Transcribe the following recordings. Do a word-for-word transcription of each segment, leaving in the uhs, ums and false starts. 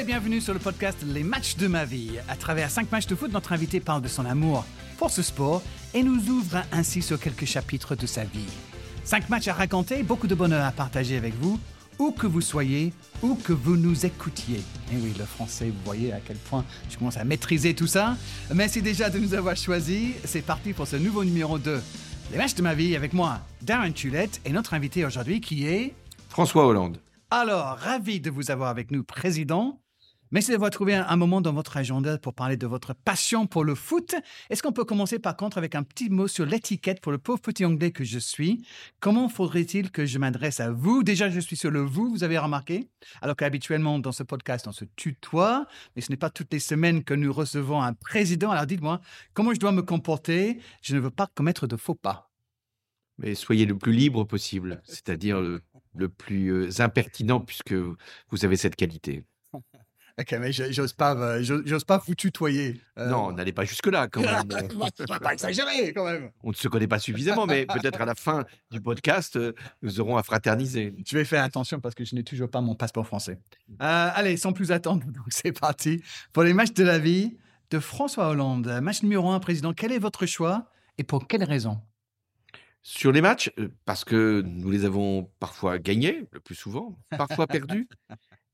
et bienvenue sur le podcast Les matchs de ma vie. À travers cinq matchs de foot, notre invité parle de son amour pour ce sport et nous ouvre ainsi sur quelques chapitres de sa vie. Cinq matchs à raconter, beaucoup de bonheur à partager avec vous, où que vous soyez, où que vous nous écoutiez. Et oui, le français, vous voyez à quel point je commence à maîtriser tout ça. Merci déjà de nous avoir choisis. C'est parti pour ce nouveau numéro deux. Les matchs de ma vie avec moi, Darren Tulett, et notre invité aujourd'hui qui est... François Hollande. Alors, ravi de vous avoir avec nous, Président. Merci d'avoir trouvé un moment dans votre agenda pour parler de votre passion pour le foot. Est-ce qu'on peut commencer par contre avec un petit mot sur l'étiquette pour le pauvre petit anglais que je suis? Comment faudrait-il que je m'adresse à vous? Déjà, je suis sur le « vous », vous avez remarqué. Alors qu'habituellement, dans ce podcast, on se tutoie. Mais ce n'est pas toutes les semaines que nous recevons un président. Alors dites-moi, comment je dois me comporter? Je ne veux pas commettre de faux pas. Mais soyez le plus libre possible, c'est-à-dire... le... le plus impertinent, puisque vous avez cette qualité. Ok, mais j'ose pas, j'ose pas vous tutoyer. Euh... Non, n'allez pas jusque-là, quand même. On va pas exagérer, quand même. On ne se connaît pas suffisamment, mais peut-être à la fin du podcast, nous aurons à fraterniser. Je vais faire attention, parce que je n'ai toujours pas mon passeport français. Euh, allez, sans plus attendre, donc c'est parti pour les matchs de la vie de François Hollande. Match numéro un, Président, quel est votre choix et pour quelles raisons? Sur les matchs, parce que nous les avons parfois gagnés, le plus souvent, parfois perdus.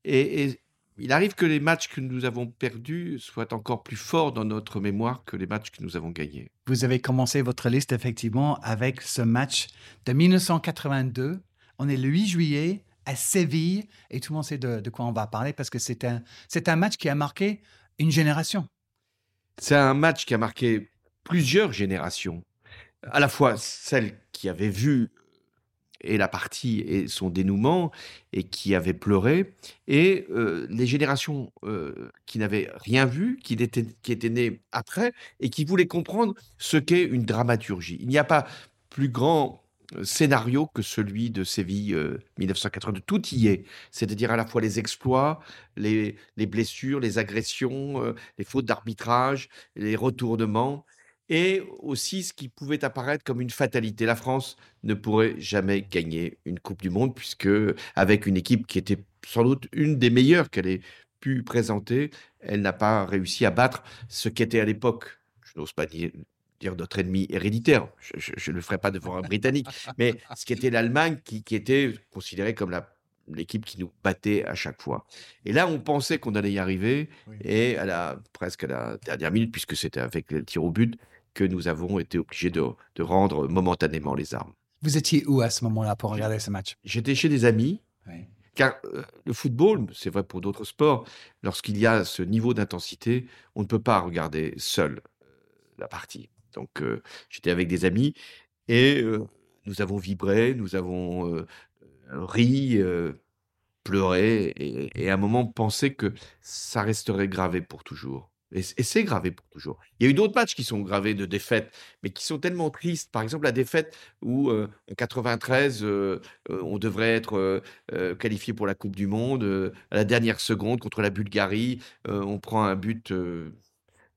Et, et il arrive que les matchs que nous avons perdus soient encore plus forts dans notre mémoire que les matchs que nous avons gagnés. Vous avez commencé votre liste, effectivement, avec ce match de dix-neuf cent quatre-vingt-deux. On est le huit juillet à Séville. Et tout le monde sait de, de quoi on va parler, parce que c'est un, c'est un match qui a marqué une génération. C'est un match qui a marqué plusieurs générations. À la fois celle qui avait vu et la partie et son dénouement et qui avait pleuré, et euh, les générations euh, qui n'avaient rien vu, qui étaient, qui étaient nées après et qui voulaient comprendre ce qu'est une dramaturgie. Il n'y a pas plus grand scénario que celui de Séville euh, dix-neuf cent quatre-vingt-deux. Tout y est, c'est-à-dire à la fois les exploits, les, les blessures, les agressions, euh, les fautes d'arbitrage, les retournements... et aussi ce qui pouvait apparaître comme une fatalité. La France ne pourrait jamais gagner une Coupe du Monde, puisque avec une équipe qui était sans doute une des meilleures qu'elle ait pu présenter, elle n'a pas réussi à battre ce qu'était à l'époque, je n'ose pas dire, dire notre ennemi héréditaire, je ne le ferai pas devant un Britannique, mais ce qu'était l'Allemagne qui, qui était considérée comme la l'équipe qui nous battait à chaque fois. Et là, on pensait qu'on allait y arriver, oui. Et à la, presque à la dernière minute, puisque c'était avec le tir au but, que nous avons été obligés de, de rendre momentanément les armes. Vous étiez où à ce moment-là pour regarder ce match? J'étais chez des amis, oui. Car euh, le football, c'est vrai pour d'autres sports, lorsqu'il y a ce niveau d'intensité, on ne peut pas regarder seul euh, la partie. Donc, euh, j'étais avec des amis, et euh, nous avons vibré, nous avons... Euh, rit, euh, pleurait et, et à un moment pensait que ça resterait gravé pour toujours. Et, et c'est gravé pour toujours. Il y a eu d'autres matchs qui sont gravés de défaites, mais qui sont tellement tristes. Par exemple, la défaite où euh, en quatre-vingt-treize, euh, euh, on devrait être euh, qualifié pour la Coupe du Monde. Euh, à la dernière seconde, contre la Bulgarie, euh, on prend un but, euh,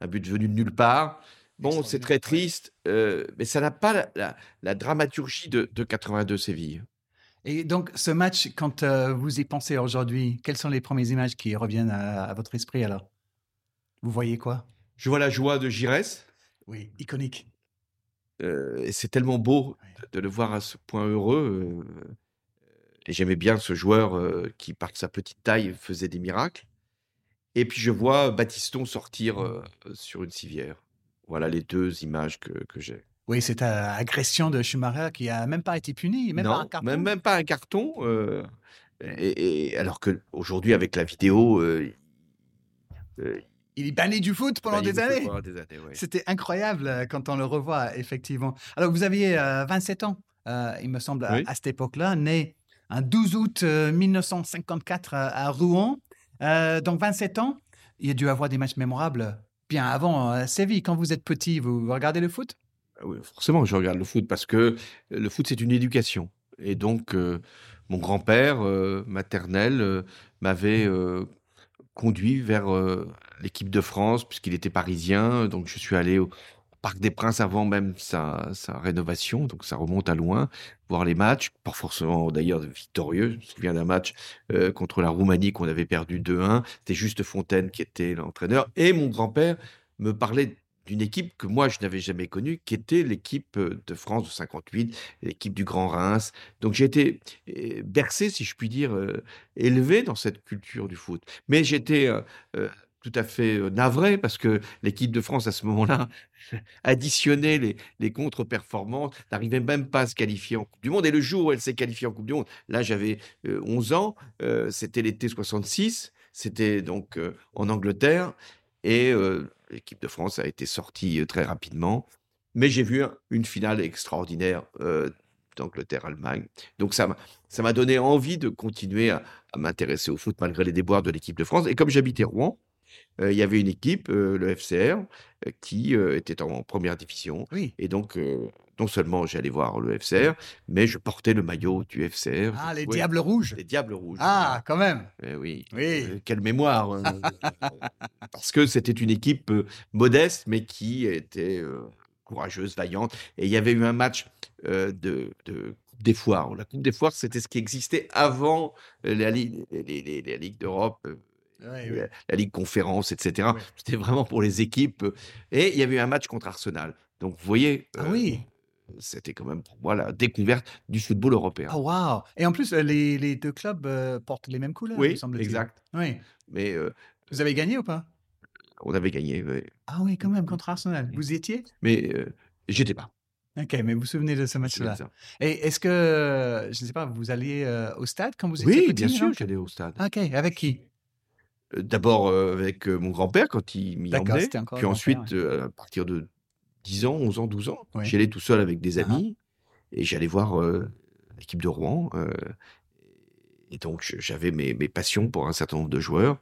un but venu de nulle part. Bon, c'est très triste, euh, mais ça n'a pas la, la, la dramaturgie de, de quatre-vingt-deux Séville. Et donc, ce match, quand euh, vous y pensez aujourd'hui, quelles sont les premières images qui reviennent à, à votre esprit alors? Vous voyez quoi? Je vois la joie de Girès. Oui, iconique. Euh, et c'est tellement beau de, de le voir à ce point heureux. Euh, et j'aimais bien ce joueur euh, qui, par sa petite taille, faisait des miracles. Et puis, je vois Battiston sortir euh, sur une civière. Voilà les deux images que, que j'ai. Oui, cette euh, agression de Schumacher qui n'a même pas été punie, même non, pas un carton. Même, même pas un carton. Euh, et, et, alors qu'aujourd'hui, avec la vidéo... Euh, euh, il est banni du foot pendant des années. Pendant des années, oui. C'était incroyable quand on le revoit, effectivement. Alors, vous aviez euh, vingt-sept ans, euh, il me semble, oui. à, à cette époque-là, né un douze août mille neuf cent cinquante-quatre à Rouen. Euh, donc, vingt-sept ans, il y a dû avoir des matchs mémorables bien avant euh, Séville. Quand vous êtes petit, vous, vous regardez le foot? Oui, forcément, je regarde le foot parce que le foot, c'est une éducation. Et donc, euh, mon grand-père euh, maternel euh, m'avait euh, conduit vers euh, l'équipe de France puisqu'il était parisien. Donc, je suis allé au Parc des Princes avant même sa, sa rénovation, donc ça remonte à loin, voir les matchs, pas forcément d'ailleurs victorieux. Je me souviens d'un match euh, contre la Roumanie qu'on avait perdu deux un, c'était juste Fontaine qui était l'entraîneur, et mon grand-père me parlait d'une équipe que moi je n'avais jamais connue, qui était l'équipe de France de cinquante-huit, l'équipe du Grand Reims. Donc j'ai été bercé, si je puis dire, euh, élevé dans cette culture du foot. Mais j'étais... Euh, euh, tout à fait navré, parce que l'équipe de France, à ce moment-là, additionnait les, les contre-performances, n'arrivait même pas à se qualifier en Coupe du Monde. Et le jour où elle s'est qualifiée en Coupe du Monde, là, j'avais euh, onze ans, euh, c'était l'été soixante-six, c'était donc euh, en Angleterre, et euh, l'équipe de France a été sortie euh, très rapidement. Mais j'ai vu une finale extraordinaire euh, d'Angleterre-Allemagne. Donc, ça m'a, ça m'a donné envie de continuer à, à m'intéresser au foot, malgré les déboires de l'équipe de France. Et comme j'habitais Rouen, il euh, y avait une équipe, euh, le F C R, euh, qui euh, était en, en première division. Oui. Et donc, euh, non seulement j'allais voir le F C R, mais je portais le maillot du F C R. Ah, les Diables Rouges. Les Diables Rouges. Ah, quand même. Euh, oui. oui. Euh, quelle mémoire. euh, parce que c'était une équipe euh, modeste, mais qui était euh, courageuse, vaillante. Et il y avait eu un match euh, de... de des foires. La Coupe des Foires, c'était ce qui existait avant euh, la, li- les, les, les Ligue d'Europe... Euh, Ouais, ouais. La Ligue Conférence, et cetera. Ouais. C'était vraiment pour les équipes. Et il y avait eu un match contre Arsenal. Donc, vous voyez, ah, euh, oui. c'était quand même pour moi la découverte du football européen. Oh, wow. Et en plus, les, les deux clubs euh, portent les mêmes couleurs, oui, me semble-t-il. Exact. Oui, mais euh, vous avez gagné ou pas? On avait gagné, oui. Ah oui, quand même, contre Arsenal. Vous y étiez? Mais euh, j'étais pas. Ok, mais vous vous souvenez de ce match-là. Et est-ce que, je ne sais pas, vous alliez euh, au stade quand vous étiez oui, petit? Oui, bien sûr, j'allais au stade. Ok, avec qui? D'abord euh, avec euh, mon grand-père quand il m'y D'accord, emmenait, puis ensuite, ouais. euh, à partir de dix ans, onze ans, douze ans, ouais. j'allais tout seul avec des amis uh-huh. et j'allais voir euh, l'équipe de Rouen. Euh, et donc, j'avais mes, mes passions pour un certain nombre de joueurs.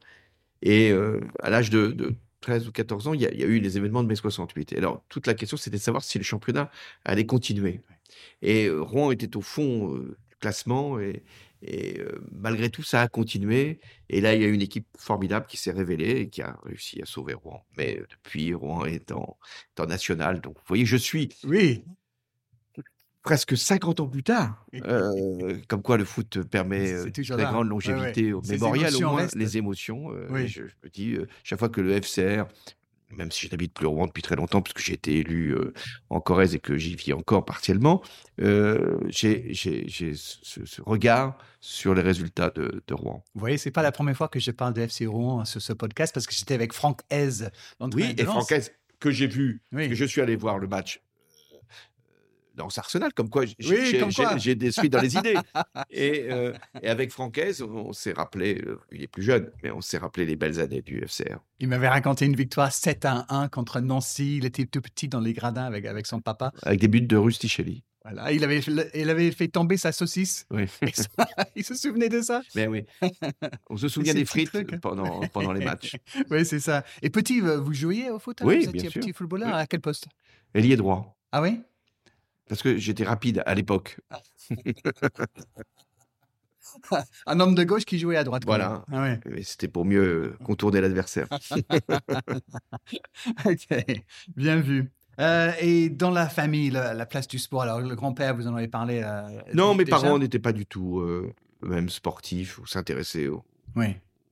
Et euh, à l'âge de, de treize ou quatorze ans, il y, y a eu les événements de mai soixante-huit. Et alors, toute la question, c'était de savoir si le championnat allait continuer. Et euh, Rouen était au fond euh, du classement et... Et euh, malgré tout, ça a continué. Et là, il y a une équipe formidable qui s'est révélée et qui a réussi à sauver Rouen. Mais depuis, Rouen est en, est en national. Donc, vous voyez, je suis oui. presque cinquante ans plus tard. Euh, comme quoi, le foot permet une très là. grande longévité ouais, ouais. mémoriale, au moins restent. les émotions. Euh, oui. je, je me dis, euh, chaque fois que le F C R... même si je n'habite plus Rouen depuis très longtemps, puisque j'ai été élu euh, en Corrèze et que j'y vis encore partiellement, euh, j'ai, j'ai, j'ai ce, ce regard sur les résultats de, de Rouen. Vous voyez, ce n'est pas la première fois que je parle de F C Rouen sur ce podcast, parce que j'étais avec Franck Hez. Oui, et Franck Hez, que j'ai vu, oui. que je suis allé voir le match dans Arsenal, comme quoi j'ai, oui, j'ai, comme j'ai, quoi. j'ai des suites dans les idées. Et, euh, et avec Franck Hez, on s'est rappelé, euh, il est plus jeune, mais on s'est rappelé les belles années du F C R. Il m'avait raconté une victoire sept à un contre Nancy. Il était tout petit dans les gradins avec, avec son papa. Avec des buts de Rusticelli. Voilà, il avait, il avait fait tomber sa saucisse. Oui. Ça, il se souvenait de ça. Mais oui. On se souvient des frites pendant, pendant les matchs. Oui, c'est ça. Et petit, vous jouiez au foot? Oui, vous étiez petit footballeur. Oui. À quel poste? Ailier droit. Ah oui? Parce que j'étais rapide à l'époque. Un homme de gauche qui jouait à droite. Voilà. Ah ouais. Et c'était pour mieux contourner l'adversaire. Ok, bien vu. Euh, et dans la famille, la, la place du sport, alors le grand-père, vous en avez parlé. Euh, non, d- mes déjà. parents n'étaient pas du tout euh, même sportifs ou s'intéressaient au, oui.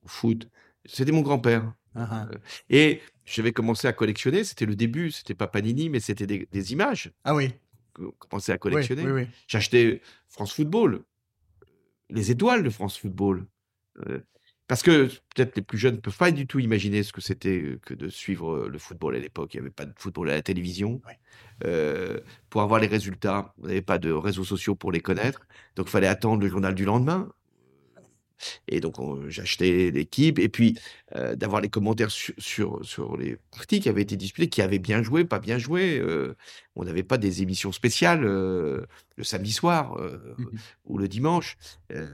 au foot. C'était mon grand-père. Uh-huh. Et j'avais commencé à collectionner. C'était le début. C'était pas Panini, mais c'était des, des images. Ah oui. Commencer à collectionner. Oui, oui, oui. J'achetais France Football, les étoiles de France Football. Euh, parce que peut-être les plus jeunes ne peuvent pas du tout imaginer ce que c'était que de suivre le football à l'époque. Il n'y avait pas de football à la télévision. Oui. Euh, pour avoir les résultats, on n'avait pas de réseaux sociaux pour les connaître. Donc, il fallait attendre le journal du lendemain. Et donc, on, j'achetais l'équipe. Et puis, euh, d'avoir les commentaires su, sur, sur les parties qui avaient été disputées, qui avaient bien joué, pas bien joué. Euh, on n'avait pas des émissions spéciales euh, le samedi soir euh, mmh. ou le dimanche. Euh,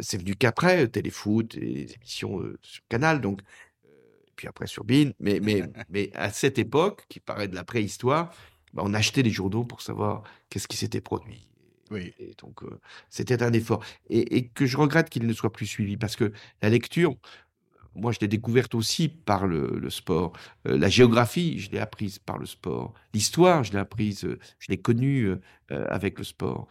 c'est venu qu'après, Téléfoot et les émissions euh, sur Canal, donc, euh, puis après sur Bein. Mais, mais, mais à cette époque, qui paraît de la préhistoire, bah, on achetait les journaux pour savoir qu'est-ce qui s'était produit. Oui. Et donc, euh, c'était un effort. Et, et que je regrette qu'il ne soit plus suivi, parce que la lecture, Moi, je l'ai découverte aussi par le, le sport. Euh, la géographie, je l'ai apprise par le sport. L'histoire, je l'ai apprise, je l'ai connue euh, avec le sport.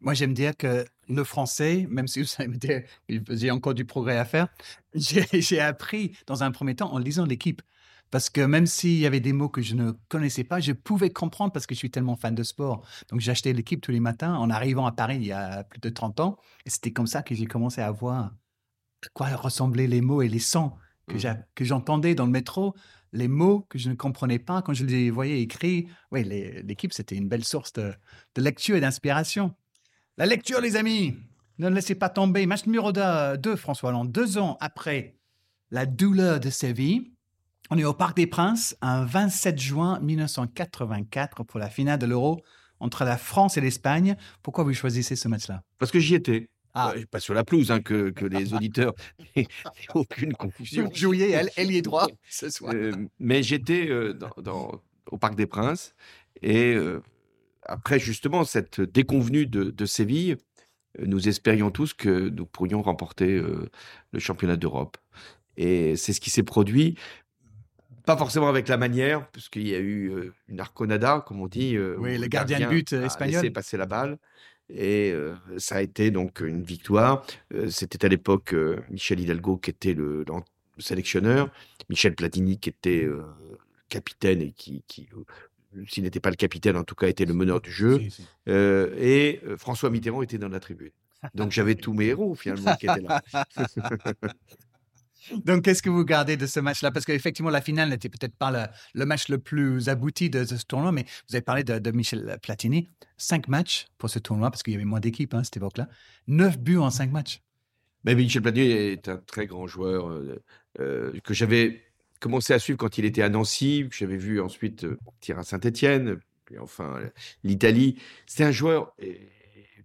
Moi, j'aime dire que le français, même si vous allez me dire qu'il y a encore du progrès à faire, j'ai, j'ai appris dans un premier temps en lisant l'équipe. Parce que même s'il y avait des mots que je ne connaissais pas, je pouvais comprendre parce que je suis tellement fan de sport. Donc, j'achetais l'équipe tous les matins en arrivant à Paris il y a plus de trente ans. Et c'était comme ça que j'ai commencé à voir à quoi ressemblaient les mots et les sons que, j'a- que j'entendais dans le métro, les mots que je ne comprenais pas quand je les voyais écrits. Oui, les, l'équipe, c'était une belle source de, de lecture et d'inspiration. La lecture, les amis, ne laissez pas tomber. Match numéro deux, François Hollande, deux ans après la douleur de Séville. On est au Parc des Princes, un vingt-sept juin mille neuf cent quatre-vingt-quatre, pour la finale de l'Euro entre la France et l'Espagne. Pourquoi vous choisissez ce match-là ? Parce que j'y étais. Ah. Euh, pas sur la pelouse, hein, que, que les auditeurs n'aient aucune confusion. Vous jouiez à l'ailier droit ce soir. Euh, mais j'étais euh, dans, dans, au Parc des Princes. Et euh, après, justement, cette déconvenue de, de Séville, euh, nous espérions tous que nous pourrions remporter euh, le championnat d'Europe. Et c'est ce qui s'est produit. Pas forcément avec la manière, puisqu'il y a eu euh, une Arconada, comme on dit. Euh, oui, le gardien, gardien de but espagnol. A laissé passer la balle. Et euh, ça a été donc une victoire. Euh, c'était à l'époque euh, Michel Hidalgo qui était le, le sélectionneur, Michel Platini qui était euh, capitaine et qui, qui euh, s'il n'était pas le capitaine, en tout cas, était le meneur du jeu. Si, si. Euh, et euh, François Mitterrand était dans la tribune. Donc j'avais tous mes héros finalement qui étaient là. Donc, qu'est-ce que vous gardez de ce match-là ? Parce qu'effectivement, la finale n'était peut-être pas le, le match le plus abouti de, de ce tournoi, mais vous avez parlé de, de Michel Platini. Cinq matchs pour ce tournoi, parce qu'il y avait moins d'équipes hein, à cette époque-là. Neuf buts en cinq matchs. Mais Michel Platini est un très grand joueur euh, euh, que j'avais commencé à suivre quand il était à Nancy, que j'avais vu ensuite euh, partir à Saint-Etienne, puis enfin l'Italie. C'est un joueur, et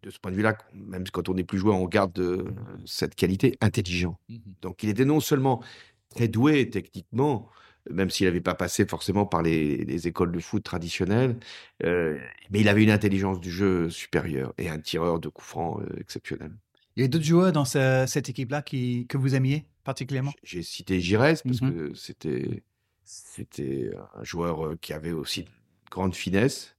de ce point de vue-là, même quand on n'est plus joueur, on garde euh, cette qualité, intelligent. Donc, il était non seulement très doué techniquement, même s'il n'avait pas passé forcément par les, les écoles de foot traditionnelles, euh, mais il avait une intelligence du jeu supérieure et un tireur de coups francs euh, exceptionnel. Il y avait d'autres joueurs dans ce, cette équipe-là qui, que vous aimiez particulièrement ? J'ai cité Girès, parce mm-hmm. que c'était, c'était un joueur qui avait aussi une grande finesse.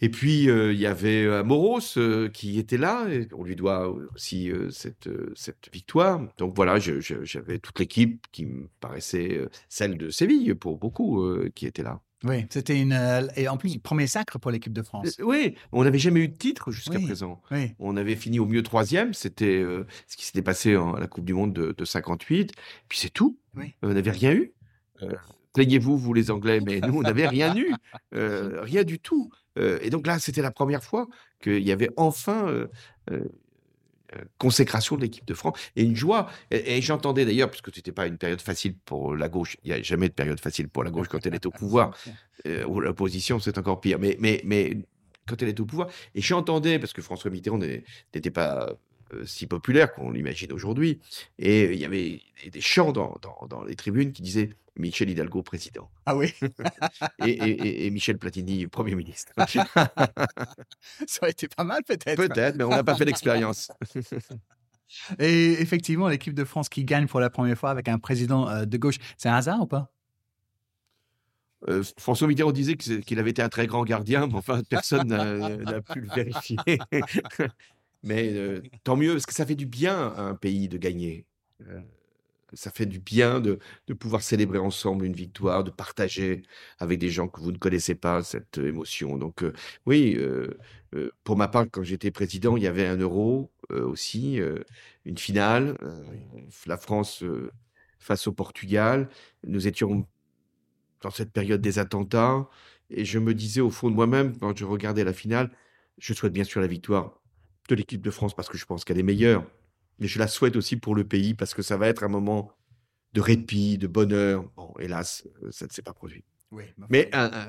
Et puis, il euh, y avait Amoros euh, qui était là. Et on lui doit aussi euh, cette, euh, cette victoire. Donc voilà, je, je, j'avais toute l'équipe qui me paraissait euh, celle de Séville pour beaucoup euh, qui était là. Oui, c'était une... Euh, et en plus, premier sacre pour l'équipe de France. Euh, oui, on n'avait jamais eu de titre jusqu'à oui, présent. Oui. On avait fini au mieux troisième. C'était euh, ce qui s'était passé en, à la Coupe du Monde de, de cinquante-huit. Puis c'est tout. Oui. On n'avait rien eu. Euh, plaignez-vous, vous les Anglais, mais nous, on n'avait rien eu. Euh, rien du tout. Euh, et donc là, c'était la première fois qu'il y avait enfin euh, euh, consécration de l'équipe de France et une joie. Et, et j'entendais d'ailleurs, puisque ce n'était pas une période facile pour la gauche, il n'y a jamais de période facile pour la gauche quand elle est au pouvoir, euh, ou l'opposition, c'est encore pire, mais, mais, mais quand elle est au pouvoir. Et j'entendais, parce que François Mitterrand n'était pas euh, si populaire qu'on l'imagine aujourd'hui, et il y avait des chants dans, dans, dans les tribunes qui disaient... Michel Hidalgo, président. Ah oui. et, et, et Michel Platini, Premier ministre. Ça aurait été pas mal, peut-être. Peut-être, mais on n'a pas fait l'expérience. Et effectivement, l'équipe de France qui gagne pour la première fois avec un président euh, de gauche, c'est un hasard ou pas ? Euh, François Mitterrand disait que qu'il avait été un très grand gardien, mais enfin, personne n'a, n'a pu le vérifier. Mais euh, tant mieux, parce que ça fait du bien à un pays de gagner. Euh, Ça fait du bien de, de pouvoir célébrer ensemble une victoire, de partager avec des gens que vous ne connaissez pas cette émotion. Donc euh, oui, euh, euh, pour ma part, quand j'étais président, il y avait un euro euh, aussi, euh, une finale. Euh, la France euh, face au Portugal. Nous étions dans cette période des attentats. Et je me disais au fond de moi-même, quand je regardais la finale, je souhaite bien sûr la victoire de l'équipe de France parce que je pense qu'elle est meilleure. Mais je la souhaite aussi pour le pays, parce que ça va être un moment de répit, de bonheur. Bon, hélas, ça ne s'est pas produit. Oui, mais un, un,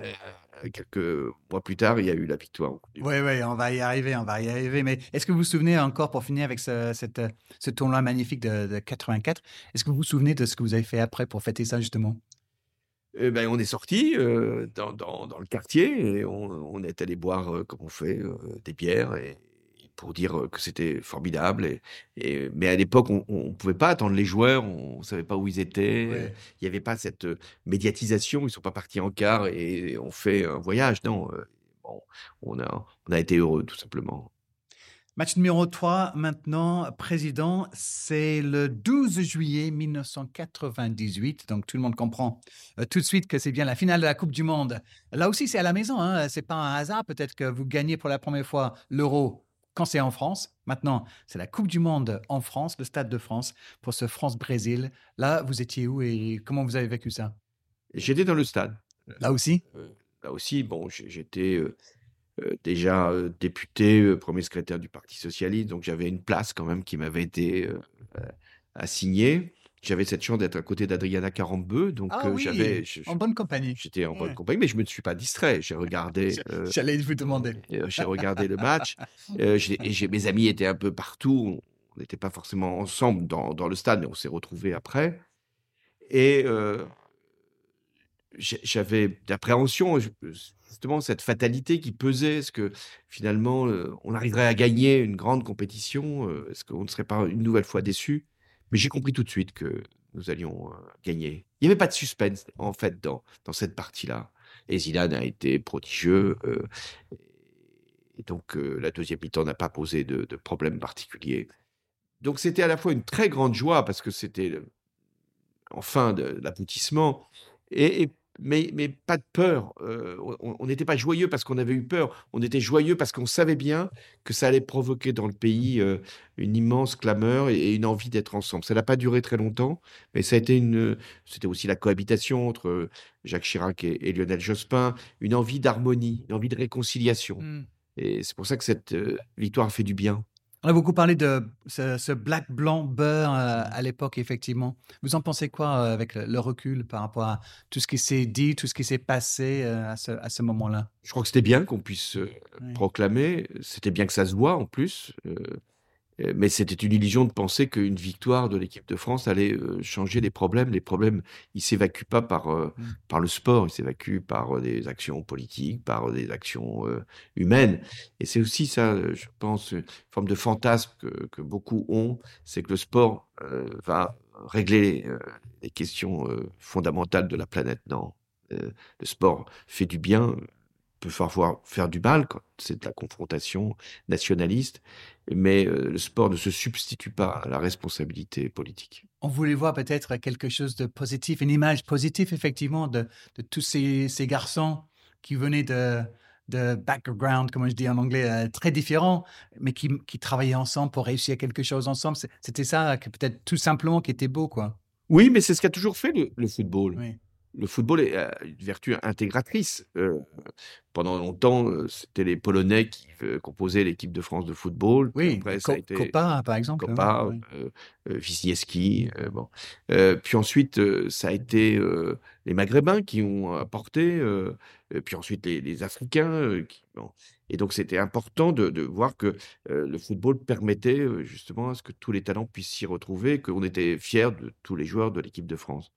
un, quelques mois plus tard, il y a eu la victoire. Oui, oui, on va y arriver, on va y arriver. Mais est-ce que vous vous souvenez encore, pour finir avec ce, cette, ce tournoi magnifique de, de quatre-vingt-quatre, est-ce que vous vous souvenez de ce que vous avez fait après pour fêter ça, justement ? Eh ben, on est sortis euh, dans, dans, dans le quartier et on, on est allé boire, euh, comme on fait, euh, des bières et... pour dire que c'était formidable. Et, et, mais à l'époque, on ne pouvait pas attendre les joueurs, on ne savait pas où ils étaient. Ouais. Il n'y avait pas cette médiatisation, ils ne sont pas partis en quart et on fait un voyage. Non, bon, on, a, on a été heureux tout simplement. Match numéro trois, maintenant, président, c'est le douze juillet mille neuf cent quatre-vingt-dix-huit. Donc, tout le monde comprend euh, tout de suite que c'est bien la finale de la Coupe du Monde. Là aussi, c'est à la maison, hein, ce n'est pas un hasard. Peut-être que vous gagnez pour la première fois l'Euro quand c'est en France. Maintenant, c'est la Coupe du Monde en France, le Stade de France, pour ce France-Brésil. Là, vous étiez où et comment vous avez vécu ça? J'étais dans le stade. Là aussi euh, Là aussi, bon, j'étais... Euh... Euh, déjà euh, député, euh, premier secrétaire du Parti Socialiste, donc j'avais une place quand même qui m'avait été euh, assignée. J'avais cette chance d'être à côté d'Adriana Carambeu, donc ah, euh, oui, j'avais... Je, en bonne compagnie. J'étais en ouais. bonne compagnie, mais je ne me suis pas distrait. J'ai regardé... Euh, J'allais vous demander. Euh, j'ai regardé le match. Euh, j'ai, j'ai, mes amis étaient un peu partout. On n'était pas forcément ensemble dans, dans le stade, mais on s'est retrouvés après. Et... Euh, j'avais d'appréhension, justement, cette fatalité qui pesait. Est-ce que, finalement, on arriverait à gagner une grande compétition? Est-ce qu'on ne serait pas une nouvelle fois déçus? Mais j'ai compris tout de suite que nous allions gagner. Il n'y avait pas de suspense, en fait, dans, dans cette partie-là. Et Zidane a été prodigieux. Euh, et donc, euh, la deuxième mi-temps n'a pas posé de, de problème particulier. Donc, c'était à la fois une très grande joie, parce que c'était, le, enfin, de, de l'aboutissement... Et, et, mais, mais pas de peur, euh, on n'était pas joyeux parce qu'on avait eu peur, on était joyeux parce qu'on savait bien que ça allait provoquer dans le pays euh, une immense clameur et, et une envie d'être ensemble. Ça n'a pas duré très longtemps, mais ça a été une, c'était aussi la cohabitation entre Jacques Chirac et, et Lionel Jospin, une envie d'harmonie, une envie de réconciliation. Mm. Et c'est pour ça que cette euh, victoire fait du bien. On a beaucoup parlé de ce, ce black, blanc, beurre euh, à l'époque, effectivement. Vous en pensez quoi euh, avec le, le recul par rapport à tout ce qui s'est dit, tout ce qui s'est passé euh, à ce, à ce moment-là? Je crois que c'était bien qu'on puisse euh, oui. proclamer. C'était bien que ça se voit, en plus. Euh, mais c'était une illusion de penser qu'une victoire de l'équipe de France allait euh, changer les problèmes. Les problèmes, ils ne s'évacuent pas par, euh, mmh. par le sport. Ils s'évacuent par euh, des actions politiques, par euh, des actions euh, humaines. Et c'est aussi ça, je pense... Euh, forme de fantasme que, que beaucoup ont, c'est que le sport euh, va régler euh, les questions euh, fondamentales de la planète. Non, euh, le sport fait du bien, peut parfois faire du mal, quand c'est de la confrontation nationaliste, mais euh, le sport ne se substitue pas à la responsabilité politique. On voulait voir peut-être quelque chose de positif, une image positive, effectivement, de, de tous ces, ces garçons qui venaient de... de background, comme je dis en anglais, euh, très différent, mais qui, qui travaillaient ensemble pour réussir quelque chose ensemble. C'était ça, que peut-être tout simplement, qui était beau, quoi. Oui, mais c'est ce qu'a toujours fait le, le football. Oui. Le football est euh, une vertu intégratrice. Euh, pendant longtemps, euh, c'était les Polonais qui euh, composaient l'équipe de France de football. Oui, après, Co- ça a été... Copa, par exemple. Copa, ouais. euh, euh, Wisniewski. Euh, bon. euh, puis ensuite, euh, ça a été euh, les Maghrébins qui ont apporté... Euh, Et puis ensuite, les, les Africains. Euh, qui, bon. Et donc, c'était important de, de voir que euh, le football permettait euh, justement à ce que tous les talents puissent s'y retrouver, qu'on était fiers de tous les joueurs de l'équipe de France.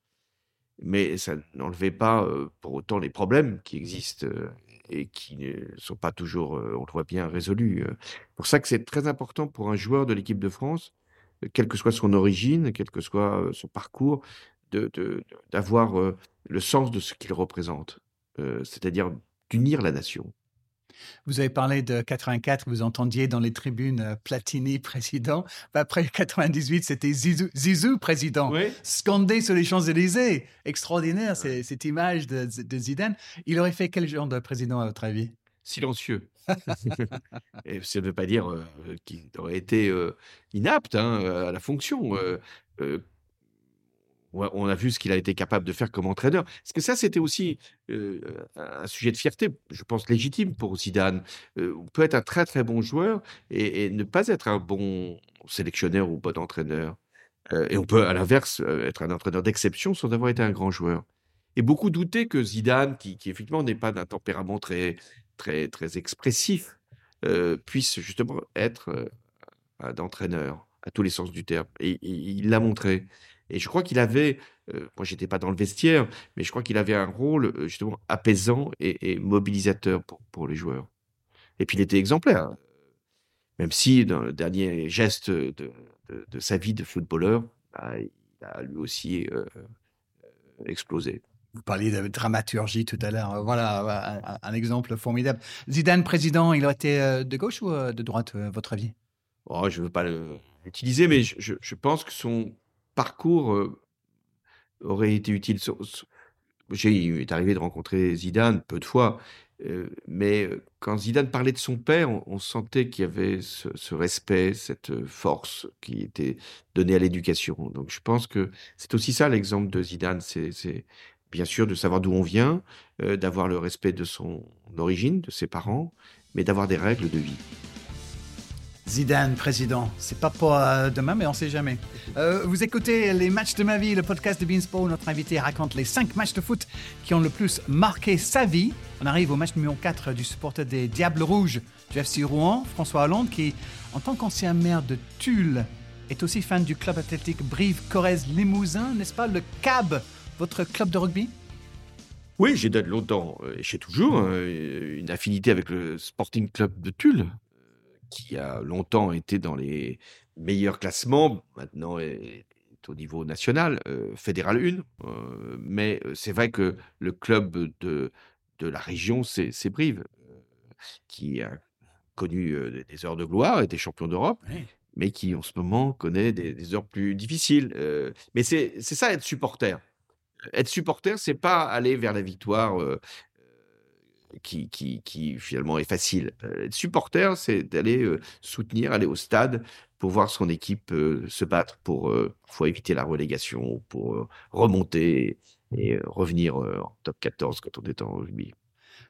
Mais ça n'enlevait pas euh, pour autant les problèmes qui existent euh, et qui ne sont pas toujours, euh, on le voit bien, résolus. Euh. C'est pour ça que c'est très important pour un joueur de l'équipe de France, euh, quelle que soit son origine, quel que soit euh, son parcours, de, de, d'avoir euh, le sens de ce qu'il représente. Euh, c'est-à-dire d'unir la nation. Vous avez parlé de quatre-vingt-quatre, vous entendiez dans les tribunes euh, Platini président. Après quatre-vingt-dix-huit, c'était Zizou, Zizou président, oui. Scandé sur les Champs-Élysées. Extraordinaire, ouais. c'est, cette image de, de Zidane. Il aurait fait quel genre de président, à votre avis? Silencieux. Et ça ne veut pas dire euh, qu'il aurait été euh, inapte hein, à la fonction. Euh, euh, On a vu ce qu'il a été capable de faire comme entraîneur. Parce que ça, c'était aussi euh, un sujet de fierté, je pense, légitime pour Zidane. Euh, on peut être un très, très bon joueur et, et ne pas être un bon sélectionneur ou bon entraîneur. Euh, et on peut, à l'inverse, être un entraîneur d'exception sans avoir été un grand joueur. Et beaucoup doutaient que Zidane, qui, qui effectivement n'est pas d'un tempérament très, très, très expressif, euh, puisse justement être euh, un entraîneur, à tous les sens du terme. Et, et il l'a montré. Et je crois qu'il avait, euh, moi j'étais pas dans le vestiaire, mais je crois qu'il avait un rôle euh, justement apaisant et, et mobilisateur pour, pour les joueurs. Et puis il était exemplaire. Même si, dans le dernier geste de, de, de sa vie de footballeur, bah, il a lui aussi euh, explosé. Vous parliez de dramaturgie tout à l'heure. Voilà un, un exemple formidable. Zidane, président, il aurait été de gauche ou de droite, à votre avis? Oh, je ne veux pas l'utiliser, mais je, je, je pense que son parcours euh, aurait été utile. J'ai, il est arrivé de rencontrer Zidane peu de fois, euh, mais quand Zidane parlait de son père, on, on sentait qu'il y avait ce, ce respect, cette force qui était donnée à l'éducation. Donc je pense que c'est aussi ça l'exemple de Zidane, c'est... c'est bien sûr, de savoir d'où on vient, euh, d'avoir le respect de son origine, de ses parents, mais d'avoir des règles de vie. Zidane, président, c'est pas pour euh, demain, mais on sait jamais. Euh, vous écoutez Les matchs de ma vie, le podcast de Bein Sport où notre invité raconte les cinq matchs de foot qui ont le plus marqué sa vie. On arrive au match numéro quatre du supporter des Diables Rouges du F C Rouen, François Hollande, qui, en tant qu'ancien maire de Tulle, est aussi fan du club athlétique Brive-Corrèze-Limousin, n'est-ce pas, le C A B? Votre club de rugby? Oui, j'ai dès longtemps, et j'ai toujours, une affinité avec le Sporting Club de Tulle, qui a longtemps été dans les meilleurs classements, maintenant est au niveau national, euh, fédéral un. Euh, mais c'est vrai que le club de, de la région, c'est, c'est Brive, qui a connu des heures de gloire, était champion d'Europe. Oui. Mais qui, en ce moment, connaît des, des heures plus difficiles. Euh, mais c'est, c'est ça, être supporter. Être supporter, c'est pas aller vers la victoire euh, qui, qui, qui finalement est facile. Être supporter, c'est d'aller euh, soutenir, aller au stade pour voir son équipe euh, se battre, pour euh, parfois éviter la relégation, pour euh, remonter et euh, revenir euh, en top quatorze quand on est en rugby.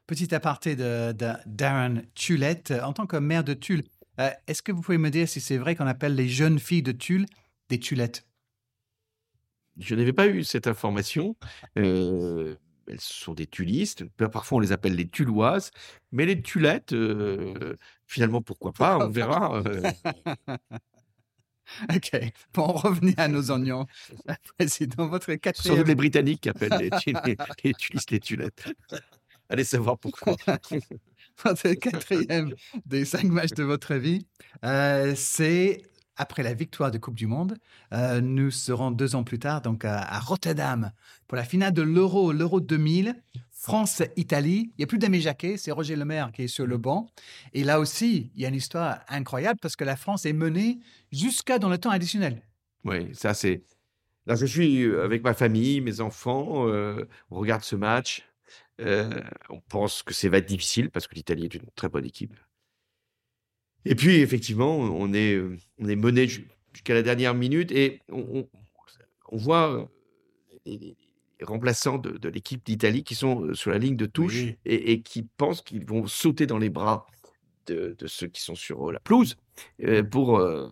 Petit aparté de, de Darren Tulett. En tant que maire de Tulle, euh, est-ce que vous pouvez me dire si c'est vrai qu'on appelle les jeunes filles de Tulle des Tulettes? Je n'avais pas eu cette information. Euh, elles sont des tulistes. Parfois, on les appelle les tuloises. Mais les tulettes, euh, finalement, pourquoi pas? On verra. OK. Pour en revenir à nos oignons, président, votre quatrième... Surtout les Britanniques appellent les, tu... les tulistes les tulettes. Allez savoir pourquoi. Votre quatrième des cinq matchs de votre vie, euh, c'est... Après la victoire de Coupe du Monde, euh, nous serons deux ans plus tard donc à, à Rotterdam pour la finale de l'Euro, l'Euro deux mille, France-Italie. Il n'y a plus d'Aimé Jacquet, c'est Roger Lemaire qui est sur le banc. Et là aussi, il y a une histoire incroyable parce que la France est menée jusqu'à dans le temps additionnel. Oui, ça c'est... Là, je suis avec ma famille, mes enfants, euh, on regarde ce match. Euh, on pense que ça va être difficile parce que l'Italie est une très bonne équipe. Et puis, effectivement, on est, on est mené jusqu'à la dernière minute et on, on, on voit les remplaçants de, de l'équipe d'Italie qui sont sur la ligne de touche oui. et, et qui pensent qu'ils vont sauter dans les bras de, de ceux qui sont sur la pelouse pour euh,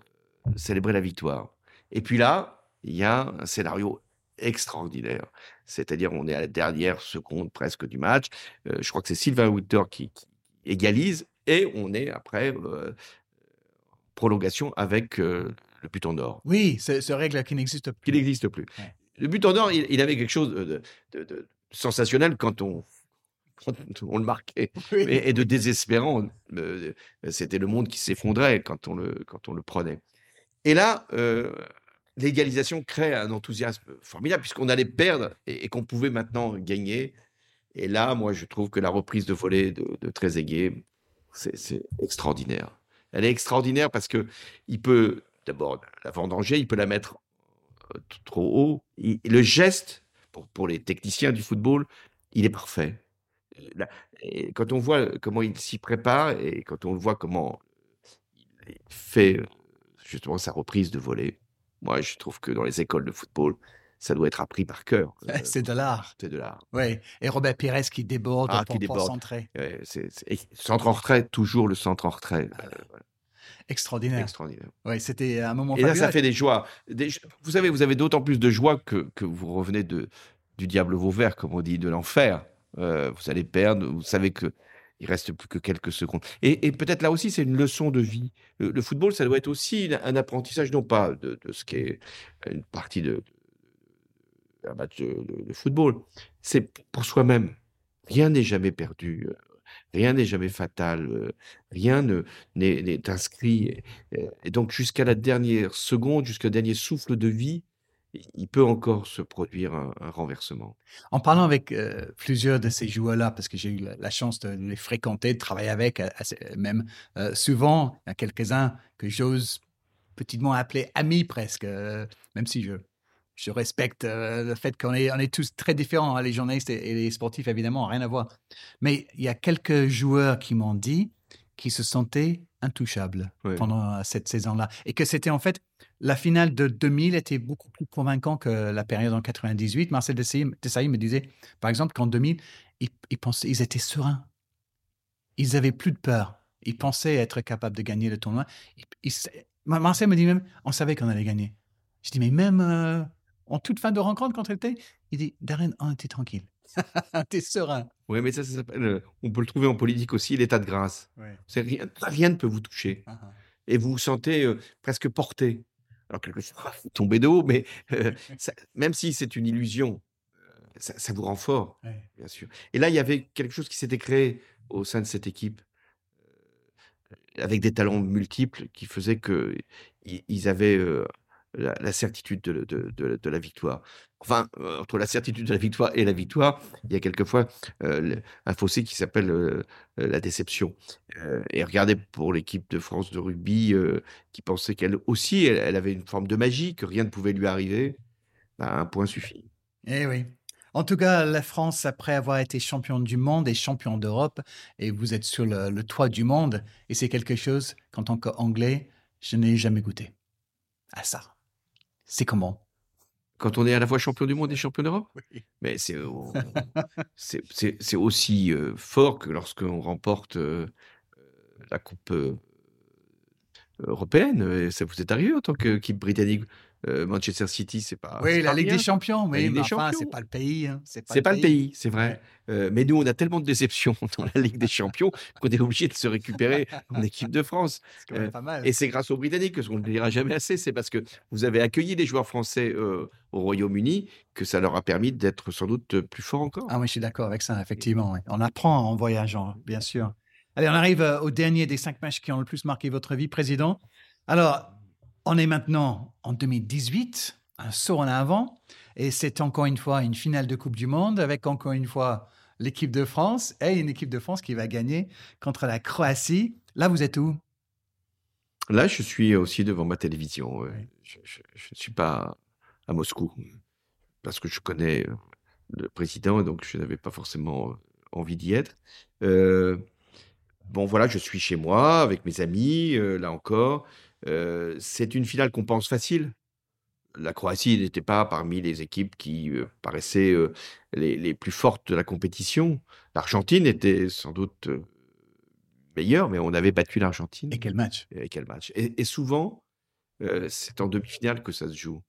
célébrer la victoire. Et puis là, il y a un scénario extraordinaire. C'est-à-dire, on est à la dernière seconde presque du match. Euh, je crois que c'est Sylvain Witter qui, qui égalise. Et on est après euh, prolongation avec euh, le but en or. Oui, ce, ce règle qui n'existe plus. Qui n'existe plus. Ouais. Le but en or, il, il avait quelque chose de, de, de sensationnel quand on, quand on le marquait. Oui. Et, et de désespérant. C'était le monde qui s'effondrait quand on le, quand on le prenait. Et là, euh, l'égalisation crée un enthousiasme formidable puisqu'on allait perdre et, et qu'on pouvait maintenant gagner. Et là, moi, je trouve que la reprise de volée de, de Trezeguet... C'est, c'est extraordinaire. Elle est extraordinaire parce qu'il peut, d'abord, la en danger, il peut la mettre euh, trop haut. Il, le geste, pour, pour les techniciens du football, il est parfait. Là, et quand on voit comment il s'y prépare et quand on voit comment il fait justement sa reprise de volée, moi, je trouve que dans les écoles de football, ça doit être appris par cœur. C'est de l'art. C'est de l'art. Oui. Et Robert Pires qui déborde ah, pour, qui déborde. pour centrer. Ouais, c'est, c'est... Centre en retrait, toujours le centre en retrait. Ah, euh, voilà. Extraordinaire. Extraordinaire. Oui, c'était un moment Et fabuleux. Là, ça fait des joies. Des... Vous savez, vous avez d'autant plus de joie que, que vous revenez de, du diable vauvert, comme on dit, de l'enfer. Euh, vous allez perdre, vous savez qu'il ne reste plus que quelques secondes. Et, et peut-être là aussi, c'est une leçon de vie. Le, le football, ça doit être aussi un apprentissage, non pas de, de ce qui est une partie de... un match de, de, de football, c'est pour soi-même. Rien n'est jamais perdu. Rien n'est jamais fatal, euh, rien ne- n'est n'est inscrit. Et, et donc, jusqu'à la dernière seconde, jusqu'au dernier souffle de vie, il il peut encore se produire un, un renversement. En parlant avec euh, plusieurs de ces joueurs-là, parce que j'ai eu la, la chance de les fréquenter, de travailler avec, euh, assez- même euh, souvent, il y a quelques-uns que j'ose petitement appeler amis presque, euh, même si je, je respecte euh, le fait qu'on est, on est tous très différents, hein, les journalistes et, et les sportifs, évidemment, rien à voir. Mais il y a quelques joueurs qui m'ont dit qu'ils se sentaient intouchables Oui. pendant cette saison-là et que c'était en fait la finale de deux mille était beaucoup plus convaincante que la période en quatre-vingt-dix-huit. Marcel Desailly, Desailly me disait, par exemple, qu'en deux mille, ils, ils, pensaient, ils étaient sereins. Ils n'avaient plus de peur. Ils pensaient être capables de gagner le tournoi. Ils- ils sa- Ma- Marcel me dit même, on savait qu'on allait gagner. Je dis, mais même euh, en toute fin de rencontre, quand elle était, il dit, Darren, on était tranquille. On était serein. Oui, mais ça, ça s'appelle, euh, on peut le trouver en politique aussi, l'état de grâce. Ouais. C'est rien, rien ne peut vous toucher. Ah, ah. Et vous vous sentez euh, presque porté. Alors, quelque chose vous tombez de haut, mais euh, ça- même si c'est une illusion, euh, ça, ça vous rend fort, Ouais. bien sûr. Et là, il y avait quelque chose qui s'était créé au sein de cette équipe, avec des talents multiples qui faisaient que i- ils avaient euh, la, la certitude de, de- de- de la victoire. Enfin, euh, entre la certitude de la victoire et la victoire, il y a quelquefois euh, le- un fossé qui s'appelle euh, euh, la déception. Euh, et regardez pour l'équipe de France de rugby, euh, qui pensait qu'elle aussi, elle, elle avait une forme de magie, que rien ne pouvait lui arriver, bah, un point suffit. Eh oui. En tout cas, la France, après avoir été champion du monde et champion d'Europe, et vous êtes sur le, le toit du monde, et c'est quelque chose qu'en tant qu'Anglais, je n'ai jamais goûté. À ça. C'est comment? Quand on est à la fois champion du monde et champion d'Europe, Oui. mais c'est on- c'est- c'est- c'est aussi euh, fort que lorsqu'on remporte euh, la Coupe euh, européenne. Et ça vous est arrivé en tant qu'équipe britannique. euh, Manchester City, c'est pas, c'est Oui, la pas Ligue des rien. Champions, La oui, Ligue mais des enfin, c'est Champions. pas le pays, hein, c'est pas C'est le pas le pays. pays, c'est vrai. Ouais. Euh, mais nous, on a tellement de déceptions dans la Ligue des Champions qu'on est obligé de se récupérer en équipe de France. C'est quand même Euh, pas mal. Et c'est grâce aux Britanniques, parce qu'on ne le dira jamais assez, c'est parce que vous avez accueilli les joueurs français euh, au Royaume-Uni que ça leur a permis d'être sans doute plus forts encore. Ah oui, je suis d'accord avec ça, effectivement. Oui. On apprend en voyageant, bien sûr. Allez, on arrive euh, au dernier des cinq matchs qui ont le plus marqué votre vie, Président. Alors, on est maintenant en deux mille dix-huit, un saut en avant, et c'est encore une fois une finale de Coupe du Monde avec encore une fois l'équipe de France et une équipe de France qui va gagner contre la Croatie. Là, vous êtes où? Là, je suis aussi devant ma télévision. euh, Oui. Je je- je ne suis pas à Moscou parce que je connais euh, le président et donc je n'avais pas forcément euh, envie d'y être. Euh, Bon, voilà, je suis chez moi avec mes amis, euh, là encore. Euh, c'est une finale qu'on pense facile. La Croatie n'était pas parmi les équipes qui euh, paraissaient euh, les, les plus fortes de la compétition. L'Argentine était sans doute euh, meilleure, mais on avait battu l'Argentine. Et quel match? Et quel match. Et, et souvent, euh, c'est en demi-finale que ça se joue.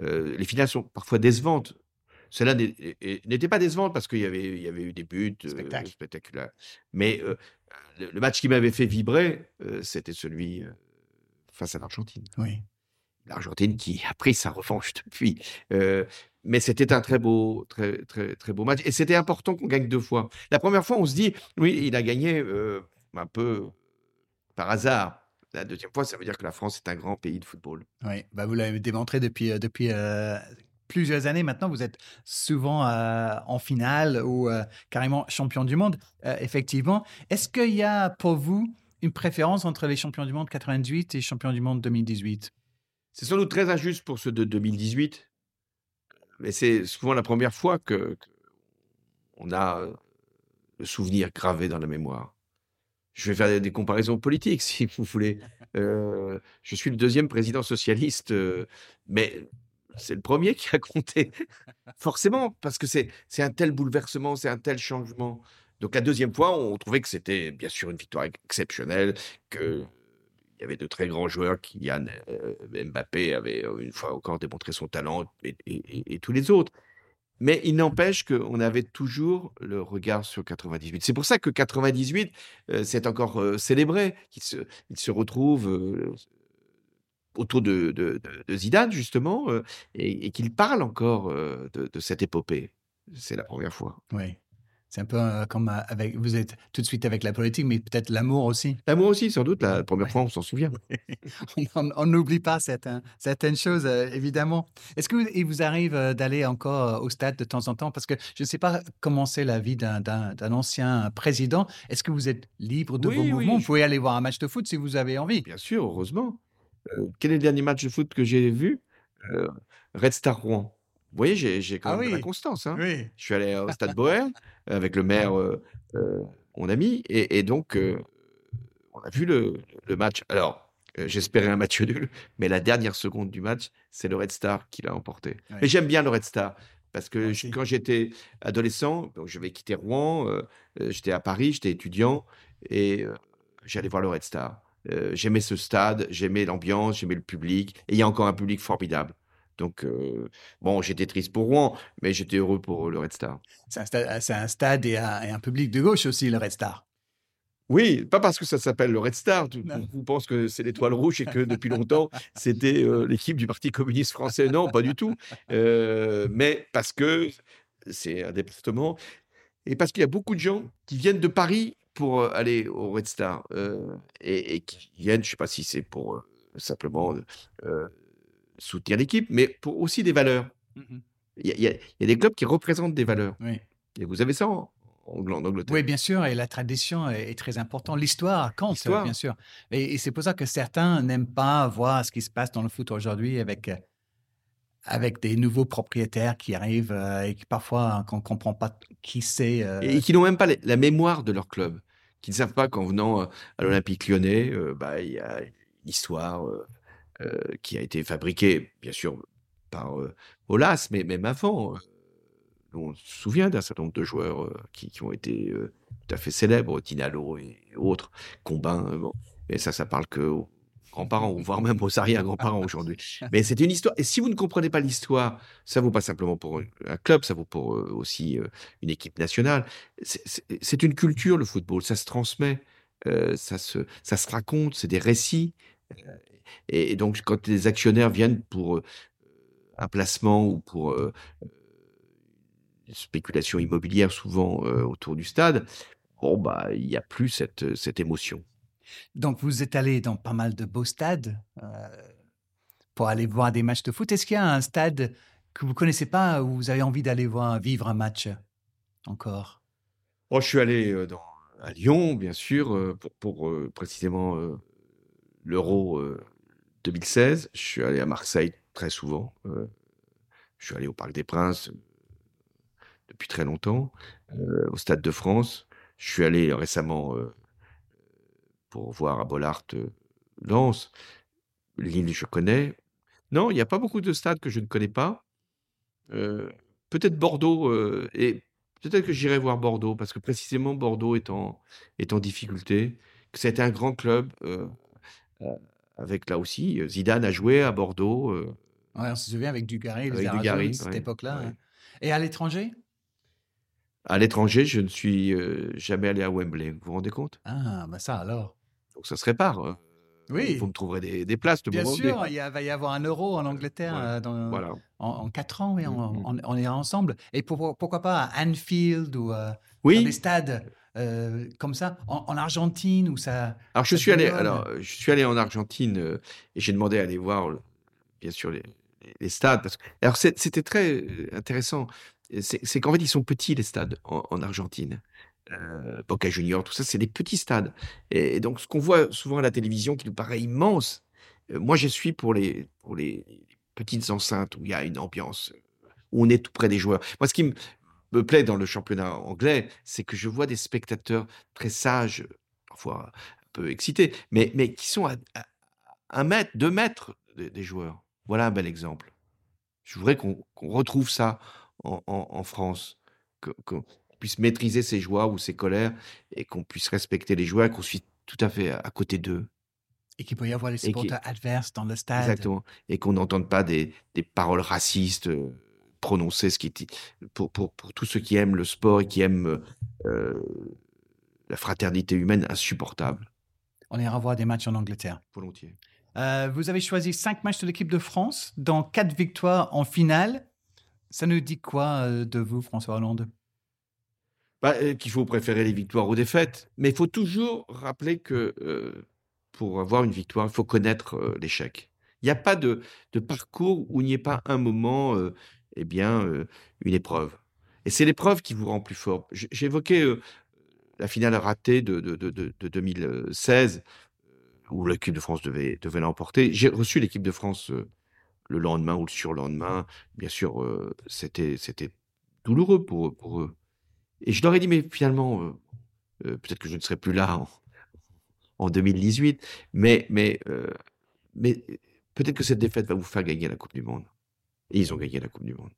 Euh, les finales sont parfois décevantes. Celle-là n'est- é- é- n'était pas décevante parce qu'il y avait, il y avait eu des buts euh, Spectacle. spectaculaires. Mais euh, le, le match qui m'avait fait vibrer, euh, c'était celui euh, face à l'Argentine. Oui. L'Argentine qui a pris sa revanche depuis. Euh, mais c'était un très beau, très, très, très beau match. Et c'était important qu'on gagne deux fois. La première fois, on se dit, oui, il a gagné euh, un peu par hasard. La deuxième fois, ça veut dire que la France est un grand pays de football. Oui, bah vous l'avez démontré depuis, euh, depuis euh, plusieurs années maintenant. Vous êtes souvent euh, en finale ou euh, carrément champion du monde, euh, effectivement. Est-ce qu'il y a pour vous une préférence entre les champions du monde quatre-vingt-dix-huit et champions du monde deux mille dix-huit? C'est sans doute très injuste pour ceux de deux mille dix-huit, mais c'est souvent la première fois que qu'on a euh, le souvenir gravé dans la mémoire. Je vais faire des, des comparaisons politiques, si vous voulez. Euh, je suis le deuxième président socialiste, euh, mais c'est le premier qui a compté, forcément, parce que c'est c'est un tel bouleversement, c'est un tel changement. Donc la deuxième fois, on trouvait que c'était bien sûr une victoire ex- exceptionnelle, que il y avait de très grands joueurs, Kylian euh, Mbappé avait euh, une fois encore démontré son talent et, et- et- et tous les autres. Mais il n'empêche qu'on avait toujours le regard sur quatre-vingt-dix-huit. C'est pour ça que quatre-vingt-dix-huit, euh, c'est encore euh, célébré, qu'il se, il se retrouve euh, autour de, de- de- de Zidane, justement, euh, et, et qu'il parle encore euh, de, de cette épopée. C'est la première fois. Oui. C'est un peu comme avec, vous êtes tout de suite avec la politique, mais peut-être l'amour aussi. L'amour aussi, sans doute, la première fois, on s'en souvient. On n'oublie pas certains, certaines choses, évidemment. Est-ce qu'il vous arrive d'aller encore au stade de temps en temps? Parce que je ne sais pas comment c'est la vie d'un, d'un, d'un ancien président. Est-ce que vous êtes libre de oui, vos oui, mouvements? Vous pouvez aller voir un match de foot si vous avez envie. Bien sûr, heureusement. Euh, quel est le dernier match de foot que j'ai vu? euh, Red Star Rouen. Vous voyez, j'ai, j'ai quand ah même oui. de la constance. Hein. Oui. Je suis allé au Stade Boer avec le maire, euh, euh, mon ami, et, et donc euh, on a vu le, le match. Alors, euh, j'espérais un match nul, mais la dernière seconde du match, c'est le Red Star qui l'a emporté. Oui. Mais j'aime bien le Red Star, parce que je, quand j'étais adolescent, donc je vais quitter Rouen, euh, j'étais à Paris, j'étais étudiant, et euh, j'allais voir le Red Star. Euh, j'aimais ce stade, j'aimais l'ambiance, j'aimais le public, et il y a encore un public formidable. Donc, euh, bon, j'étais triste pour Rouen, mais j'étais heureux pour le Red Star. C'est un stade, c'est un stade et, un, et un public de gauche aussi, le Red Star. Oui, pas parce que ça s'appelle le Red Star. On pense que c'est l'étoile rouge et que depuis longtemps, c'était euh, l'équipe du Parti communiste français. Non, pas du tout. Euh, mais parce que c'est un département et parce qu'il y a beaucoup de gens qui viennent de Paris pour aller au Red Star euh, et, et qui viennent, je ne sais pas si c'est pour euh, simplement... Euh, soutenir l'équipe, mais pour aussi des valeurs. Mm-hmm. Il, y a, il y a des clubs qui représentent des valeurs. Oui. Et vous avez ça en, en Angleterre. Oui, bien sûr, et la tradition est, est très importante. L'histoire compte, L'histoire. bien sûr. Et, et c'est pour ça que certains n'aiment pas voir ce qui se passe dans le foot aujourd'hui avec, avec des nouveaux propriétaires qui arrivent euh, et qui parfois, qu'on ne comprend pas qui c'est. Euh... Et qui n'ont même pas la mémoire de leur club, qui ne savent pas qu'en venant à l'Olympique Lyonnais, euh, bah, il y a l'histoire... Euh... Euh, qui a été fabriqué, bien sûr, par euh, Aulas, mais même avant. Euh, on se souvient d'un certain nombre de joueurs euh, qui, qui ont été euh, tout à fait célèbres, Tinalo et autres, Combin. Euh, bon. Et ça, ça parle qu'aux grands-parents, voire même aux arrière-grands-parents aujourd'hui. Mais c'est une histoire. Et si vous ne comprenez pas l'histoire, ça vaut pas simplement pour un club, ça vaut pour euh, aussi euh, une équipe nationale. C'est, c'est, c'est une culture, le football. Ça se transmet, euh, ça, se, ça se raconte, c'est des récits. Et donc, quand les actionnaires viennent pour un placement ou pour une spéculation immobilière, souvent autour du stade, bon, bah, il n'y a plus cette, cette émotion. Donc, vous êtes allé dans pas mal de beaux stades euh, pour aller voir des matchs de foot. Est-ce qu'il y a un stade que vous ne connaissez pas où vous avez envie d'aller voir, vivre un match encore? Oh, je suis allé dans, à Lyon, bien sûr, pour, pour précisément... l'Euro euh, deux mille seize, je suis allé à Marseille très souvent. Euh, je suis allé au Parc des Princes euh, depuis très longtemps, euh, au Stade de France. Je suis allé récemment euh, pour voir à Bollaert euh, Lens. Lille, je connais. Non, il n'y a pas beaucoup de stades que je ne connais pas. Euh, peut-être Bordeaux, euh, et peut-être que j'irai voir Bordeaux, parce que précisément Bordeaux est en, est en difficulté, que ça a été un grand club. Euh, Avec là aussi, Zidane a joué à Bordeaux. Euh, ouais, on se souvient avec Dugarry, avec Dugarry à cette ouais, époque-là. Ouais. Hein. Et à l'étranger? À l'étranger, je ne suis euh, jamais allé à Wembley. Vous vous rendez compte? Ah, bah ça alors. Donc ça se répare. Hein. Oui. Vous me trouverez des, des places. De Bien sûr, il y a, va y avoir un euro en Angleterre ouais, dans, voilà. en, en quatre ans. Oui, on, mm-hmm. on, on est ensemble. Et pour, pour, pourquoi pas à Anfield ou euh, oui. dans des stades Euh, comme ça, en, en Argentine où ça. Alors je ça suis allé, alors je suis allé en Argentine euh, et j'ai demandé à aller voir, le, bien sûr les, les stades parce que alors c'est, c'était très intéressant. C'est, c'est qu'en fait ils sont petits les stades en, en Argentine. Euh, Boca Juniors, tout ça, c'est des petits stades. Et, et donc ce qu'on voit souvent à la télévision qui nous paraît immense, euh, moi je suis pour les pour les, les petites enceintes où il y a une ambiance, où on est tout près des joueurs. Moi ce qui me me plaît dans le championnat anglais, c'est que je vois des spectateurs très sages, parfois un peu excités, mais, mais qui sont à, à un mètre, deux mètres des, des joueurs. Voilà un bel exemple. Je voudrais qu'on, qu'on retrouve ça en, en, en France, que, qu'on puisse maîtriser ses joies ou ses colères et qu'on puisse respecter les joueurs, qu'on soit tout à fait à, à côté d'eux. Et qu'il peut y avoir les supporters adverses dans le stade. Exactement. Et qu'on n'entende pas des, des paroles racistes prononcer ce qui est pour, pour, pour tous ceux qui aiment le sport et qui aiment euh, la fraternité humaine insupportable. On ira voir des matchs en Angleterre. Volontiers. Euh, vous avez choisi cinq matchs de l'équipe de France, dont quatre victoires en finale. Ça nous dit quoi euh, de vous, François Hollande? bah, qu'il faut préférer les victoires aux défaites. Mais il faut toujours rappeler que euh, pour avoir une victoire, il faut connaître euh, l'échec. Il n'y a pas de, de parcours où il n'y ait pas un moment, euh, eh bien, euh, une épreuve. Et c'est l'épreuve qui vous rend plus fort. J'évoquais euh, la finale ratée de, de, de, de deux mille seize, où l'équipe de France devait, devait l'emporter. J'ai reçu l'équipe de France euh, le lendemain ou le surlendemain. Bien sûr, euh, c'était, c'était douloureux pour eux, pour eux. Et je leur ai dit, mais finalement, euh, euh, peut-être que je ne serai plus là en, en deux mille dix-huit, mais, mais, euh, mais peut-être que cette défaite va vous faire gagner la Coupe du Monde. Et ils ont gagné la Coupe du Monde.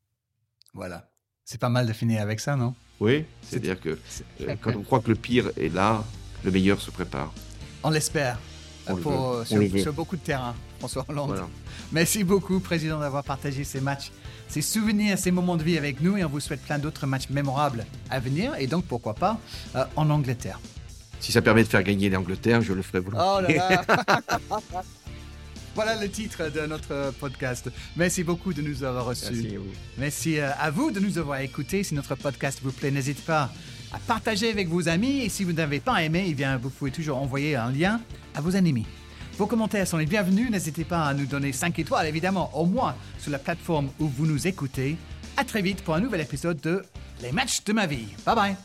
Voilà. C'est pas mal de finir avec ça, non ? Oui, c'est-à-dire que euh, quand on croit que le pire est là, le meilleur se prépare. On l'espère. On pour, sur, sur beaucoup de terrain, François Hollande. Voilà. Merci beaucoup, Président, d'avoir partagé ces matchs, ces souvenirs, ces moments de vie avec nous, et on vous souhaite plein d'autres matchs mémorables à venir, et donc pourquoi pas euh, en Angleterre. Si ça permet de faire gagner l'Angleterre, je le ferai volontiers. Oh là là. Voilà le titre de notre podcast. Merci beaucoup de nous avoir reçus. Merci à vous. Merci à vous de nous avoir écoutés. Si notre podcast vous plaît, n'hésitez pas à partager avec vos amis, et si vous n'avez pas aimé, eh bien, vous pouvez toujours envoyer un lien à vos ennemis. Vos commentaires sont les bienvenus. N'hésitez pas à nous donner cinq étoiles, évidemment, au moins sur la plateforme où vous nous écoutez. À très vite pour un nouvel épisode de Les matchs de ma vie. Bye bye.